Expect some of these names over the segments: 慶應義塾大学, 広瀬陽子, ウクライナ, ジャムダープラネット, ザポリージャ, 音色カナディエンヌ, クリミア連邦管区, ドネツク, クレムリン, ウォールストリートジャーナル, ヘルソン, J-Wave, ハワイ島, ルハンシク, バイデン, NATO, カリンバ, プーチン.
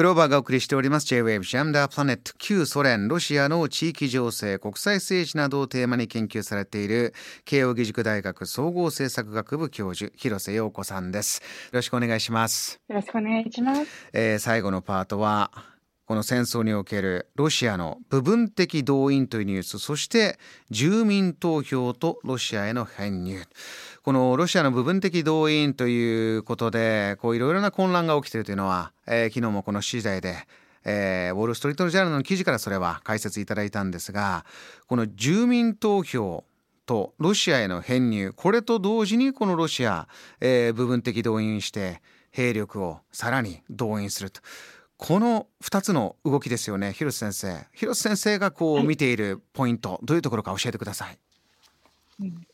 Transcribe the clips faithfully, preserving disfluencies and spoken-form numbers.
グローバーがお送りしております J-Wave ジャムダープラネット、旧ソ連ロシアの地域情勢、国際政治などをテーマに研究されている慶應義塾大学総合政策学部教授広瀬陽子さんです。よろしくお願いします。よろしくお願いします、えー、最後のパートはこの戦争におけるロシアの部分的動員というニュース、そして住民投票とロシアへの編入。このロシアの部分的動員ということでこういろいろな混乱が起きているというのは、えー、昨日もこのしちじだいで、えー、ウォールストリートジャーナルの記事からそれは解説いただいたんですが、この住民投票とロシアへの編入、これと同時にこのロシア、えー、部分的動員して兵力をさらに動員すると、このふたつの動きですよね。広瀬先生広瀬先生がこう見ているポイント、はい、どういうところか教えてください。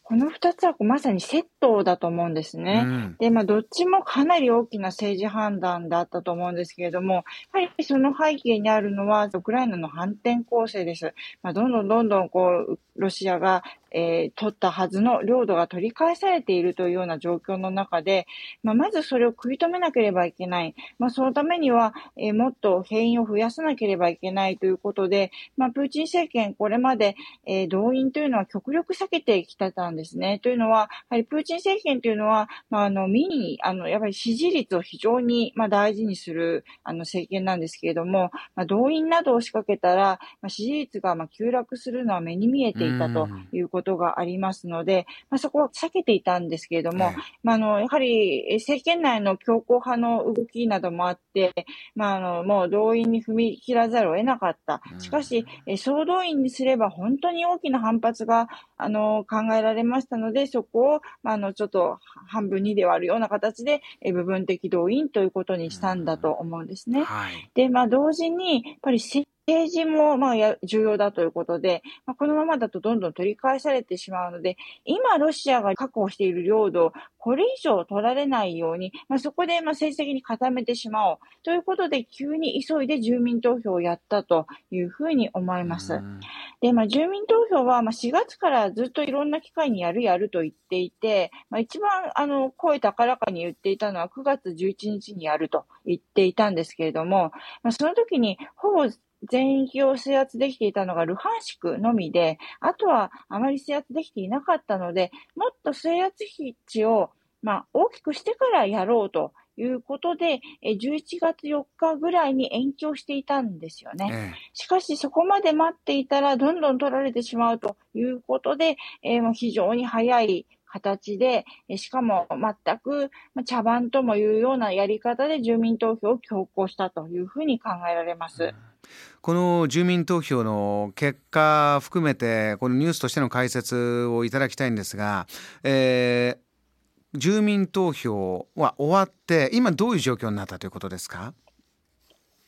このふたつはまさにセットだと思うんですね、うん、で、まあ、どっちもかなり大きな政治判断だったと思うんですけれども、やはりその背景にあるのはウクライナの反転攻勢です、まあ、どんどんどんどんこうロシアが、えー、取ったはずの領土が取り返されているというような状況の中で、まあ、まずそれを食い止めなければいけない、まあ、そのためには、えー、もっと兵員を増やさなければいけないということで、まあ、プーチン政権これまで、えー、動員というのは極力避けてきてたんですね。というのは、やはりプーチン政権というのは、まあ、あの民意、あのやっぱり支持率を非常に、まあ、大事にするあの政権なんですけれども、まあ、動員などを仕掛けたら、まあ、支持率がまあ急落するのは目に見えていたということがありますので、まあ、そこは避けていたんですけれども、はい、まあ、あのやはり政権内の強硬派の動きなどもあって、まあ、あのもう動員に踏み切らざるを得なかった。しかし、総動員にすれば本当に大きな反発があの考えられましたので、そこを、まあ、あのちょっと半分にで割るような形でえ部分的動員ということにしたんだと思うんですね、はい、で、まあ、同時にやっぱり政治もまあ重要だということで、まあ、このままだとどんどん取り返されてしまうので、今ロシアが確保している領土をこれ以上取られないように、まあ、そこでまあ政治的に固めてしまおうということで、急に急いで住民投票をやったというふうに思います。で、まあ、住民投票はまあしがつからずっといろんな機会にやるやると言っていて、まあ、一番あの声高らかに言っていたのはくがつじゅういちにちにやると言っていたんですけれども、まあ、その時にほぼ全域を制圧できていたのがルハンシクのみで、あとはあまり制圧できていなかったので、もっと制圧比値を、まあ、大きくしてからやろうということで、じゅういちがつよっかぐらいに延期をしていたんですよね。しかしそこまで待っていたらどんどん取られてしまうということで、えー、非常に早い形で、しかも全く茶番ともいうようなやり方で住民投票を強行したというふうに考えられます、うん、この住民投票の結果含めてこのニュースとしての解説をいただきたいんですが、えー、住民投票は終わって今どういう状況になったということですか？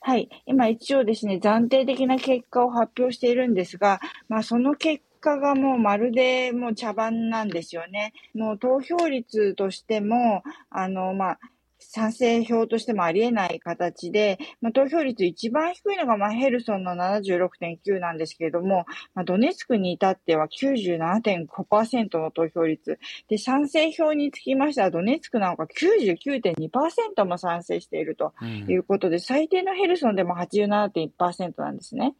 はい、今一応ですね、暫定的な結果を発表しているんですが、まあ、その結果結果がもうまるでもう茶番なんですよね。もう投票率としても、あの、まあ、賛成票としてもありえない形で、まあ、投票率一番低いのがまあヘルソンの ななじゅうろくてんきゅう なんですけれども、まあ、ドネツクに至っては きゅうじゅうななてんごパーセント の投票率で、賛成票につきましてはドネツクなんか きゅうじゅうきゅうてんにパーセント も賛成しているということで、うん、最低のヘルソンでも はちじゅうななてんいちパーセント なんですね。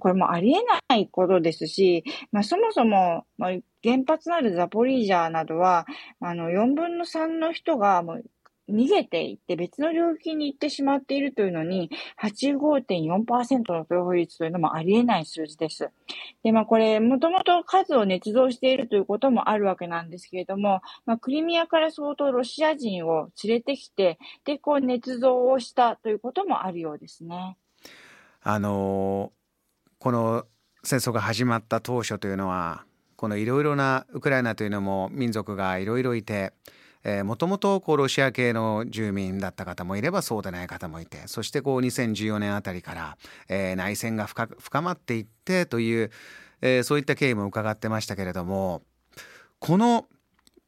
これもありえないことですし、まあ、そもそも、まあ、原発のあるザポリージャなどはあのよんぶんのさんの人がもう逃げていって別の領域に行ってしまっているというのに はちじゅうごてんよんパーセント の投票率というのもありえない数字です。で、まあこれもともと数を捏造しているということもあるわけなんですけれども、まあ、クリミアから相当ロシア人を連れてきて、で、こう捏造をしたということもあるようですね。あのこの戦争が始まった当初というのは、このいろいろなウクライナというのも民族がいろいろいて、もともとロシア系の住民だった方もいればそうでない方もいて、そしてこうにせんじゅうよねんあたりから、えー、内戦が 深, 深まっていってという、えー、そういった経緯も伺ってましたけれども、この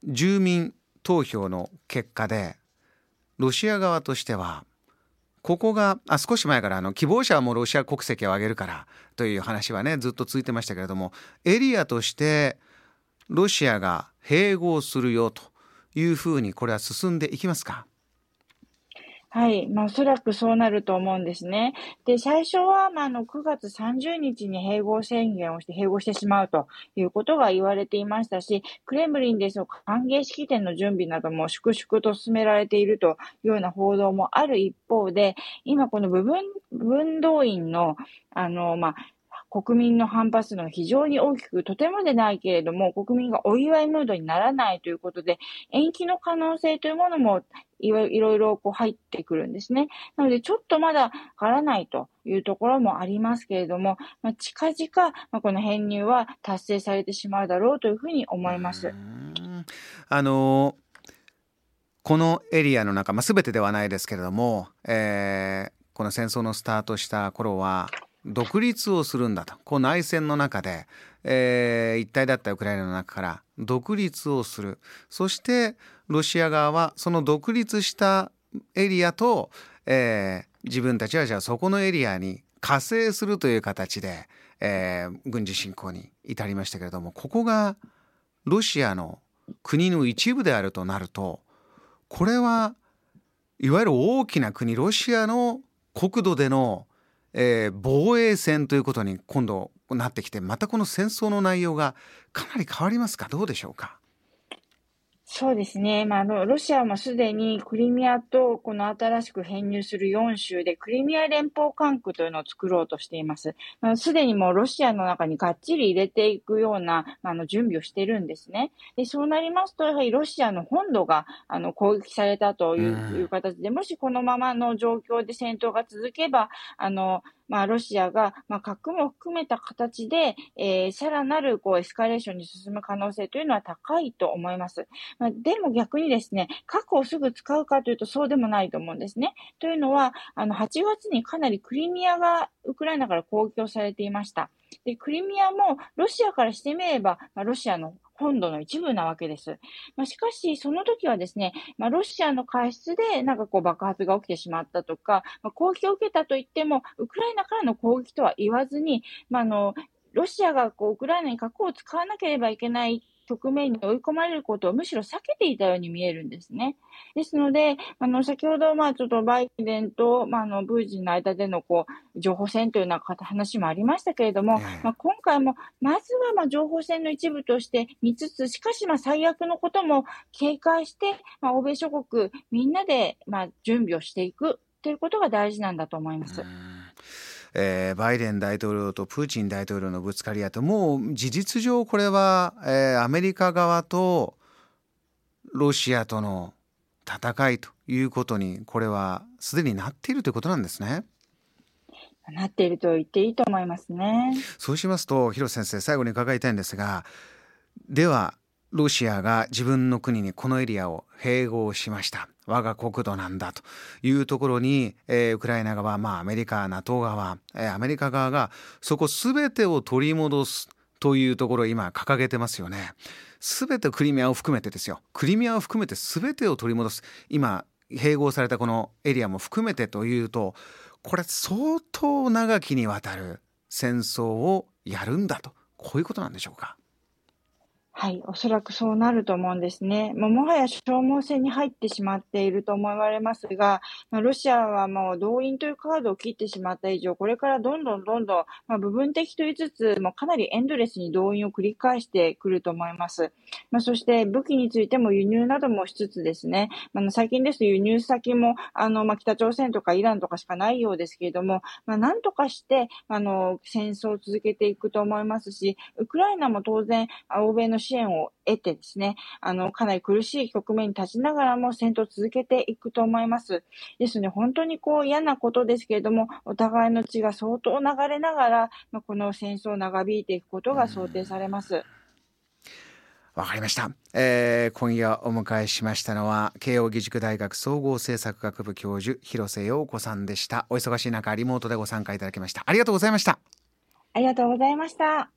住民投票の結果でロシア側としてはここがあ少し前からあの希望者はもうロシア国籍を挙げるからという話はねずっと続いてましたけれども、エリアとしてロシアが併合するよというふうにこれは進んでいきますか？はい、まあ、おそらくそうなると思うんですね。で、最初は、まあ、あのくがつさんじゅうにちに併合宣言をして併合してしまうということが言われていましたし、クレムリンでその歓迎式典の準備なども粛々と進められているというような報道もある一方で、今この部分、部分動員の、あの、まあ、国民の反発の非常に大きく、とてもでないけれども国民がお祝いムードにならないということで、延期の可能性というものもいろいろこう入ってくるんですね。なのでちょっとまだわからないというところもありますけれども、まあ、近々、まあ、この編入は達成されてしまうだろうというふうに思います。うーん、あのこのエリアの中、まあ、全てではないですけれども、えー、この戦争のスタートした頃は独立をするんだと、こう内戦の中で、えー、一体だったウクライナの中から独立をする。そしてロシア側はその独立したエリアと、えー、自分たちはじゃあそこのエリアに加勢するという形で、えー、軍事侵攻に至りましたけれども、ここがロシアの国の一部であるとなると、これはいわゆる大きな国ロシアの国土でのえー、防衛戦ということに今度なってきて、またこの戦争の内容がかなり変わりますか、どうでしょうか。そうですね、まあ、あのロシアもすでにクリミアとこの新しく編入するよん州でクリミア連邦管区というのを作ろうとしています。すでにもうロシアの中にがっちり入れていくような、まあ、あの準備をしているんですね。で、そうなりますとやはりロシアの本土があの攻撃されたという、いう形で、もしこのままの状況で戦闘が続けば、あのまあ、ロシアが、まあ、核も含めた形で、えー、さらなるこうエスカレーションに進む可能性というのは高いと思います。まあ、でも逆にですね、核をすぐ使うかというとそうでもないと思うんですね。というのは、あのはちがつにかなりクリミアがウクライナから攻撃をされていました。で、クリミアもロシアからしてみれば、まあ、ロシアの本土の一部なわけです。まあ、しかし、その時はですね、まあ、ロシアの過失でなんかこう爆発が起きてしまったとか、まあ、攻撃を受けたといっても、ウクライナからの攻撃とは言わずに、まあ、あのロシアがこうウクライナに核を使わなければいけない局面に追い込まれることをむしろ避けていたように見えるんですね。ですので、あの先ほどまあちょっとバイデンと、まあ、あのプーチンの間でのこう情報戦というような話もありましたけれども、えーまあ、今回もまずはまあ情報戦の一部として見つつ、しかしまあ最悪のことも警戒して、まあ、欧米諸国みんなでまあ準備をしていくということが大事なんだと思います。えー、バイデン大統領とプーチン大統領のぶつかり合いと、もう事実上これは、えー、アメリカ側とロシアとの戦いということに、これはすでになっているということなんですね。なっていると言っていいと思いますね。そうしますと広瀬先生、最後に伺いたいんですが、ではロシアが自分の国にこのエリアを併合しました、我が国土なんだというところに、えー、ウクライナ側、まあ、アメリカ、NATO 側、えー、アメリカ側がそこ全てを取り戻すというところを今掲げてますよね。全てクリミアを含めてですよ、クリミアを含めて全てを取り戻す、今併合されたこのエリアも含めてというと、これ相当長きにわたる戦争をやるんだと、こういうことなんでしょうか。はい、おそらくそうなると思うんですね。もうもはや消耗戦に入ってしまっていると思われますが、ロシアはもう動員というカードを切ってしまった以上、これからどんどんどんどん、まあ、部分的と言いつつ、もうかなりエンドレスに動員を繰り返してくると思います。まあ、そして武器についても輸入などもしつつですね、あの最近ですと輸入先もあのまあ北朝鮮とかイランとかしかないようですけれども、まあ、なんとかしてあの戦争を続けていくと思いますし、ウクライナも当然欧米の支援を得てですね、あのかなり苦しい局面に立ちながらも戦闘を続けていくと思います。ですね、本当にこう嫌なことですけれども、お互いの血が相当流れながら、まあ、この戦争を長引いていくことが想定されます。わかりました、えー、今夜お迎えしましたのは慶應義塾大学総合政策学部教授広瀬陽子さんでした。お忙しい中リモートでご参加いただきました。ありがとうございました。ありがとうございました。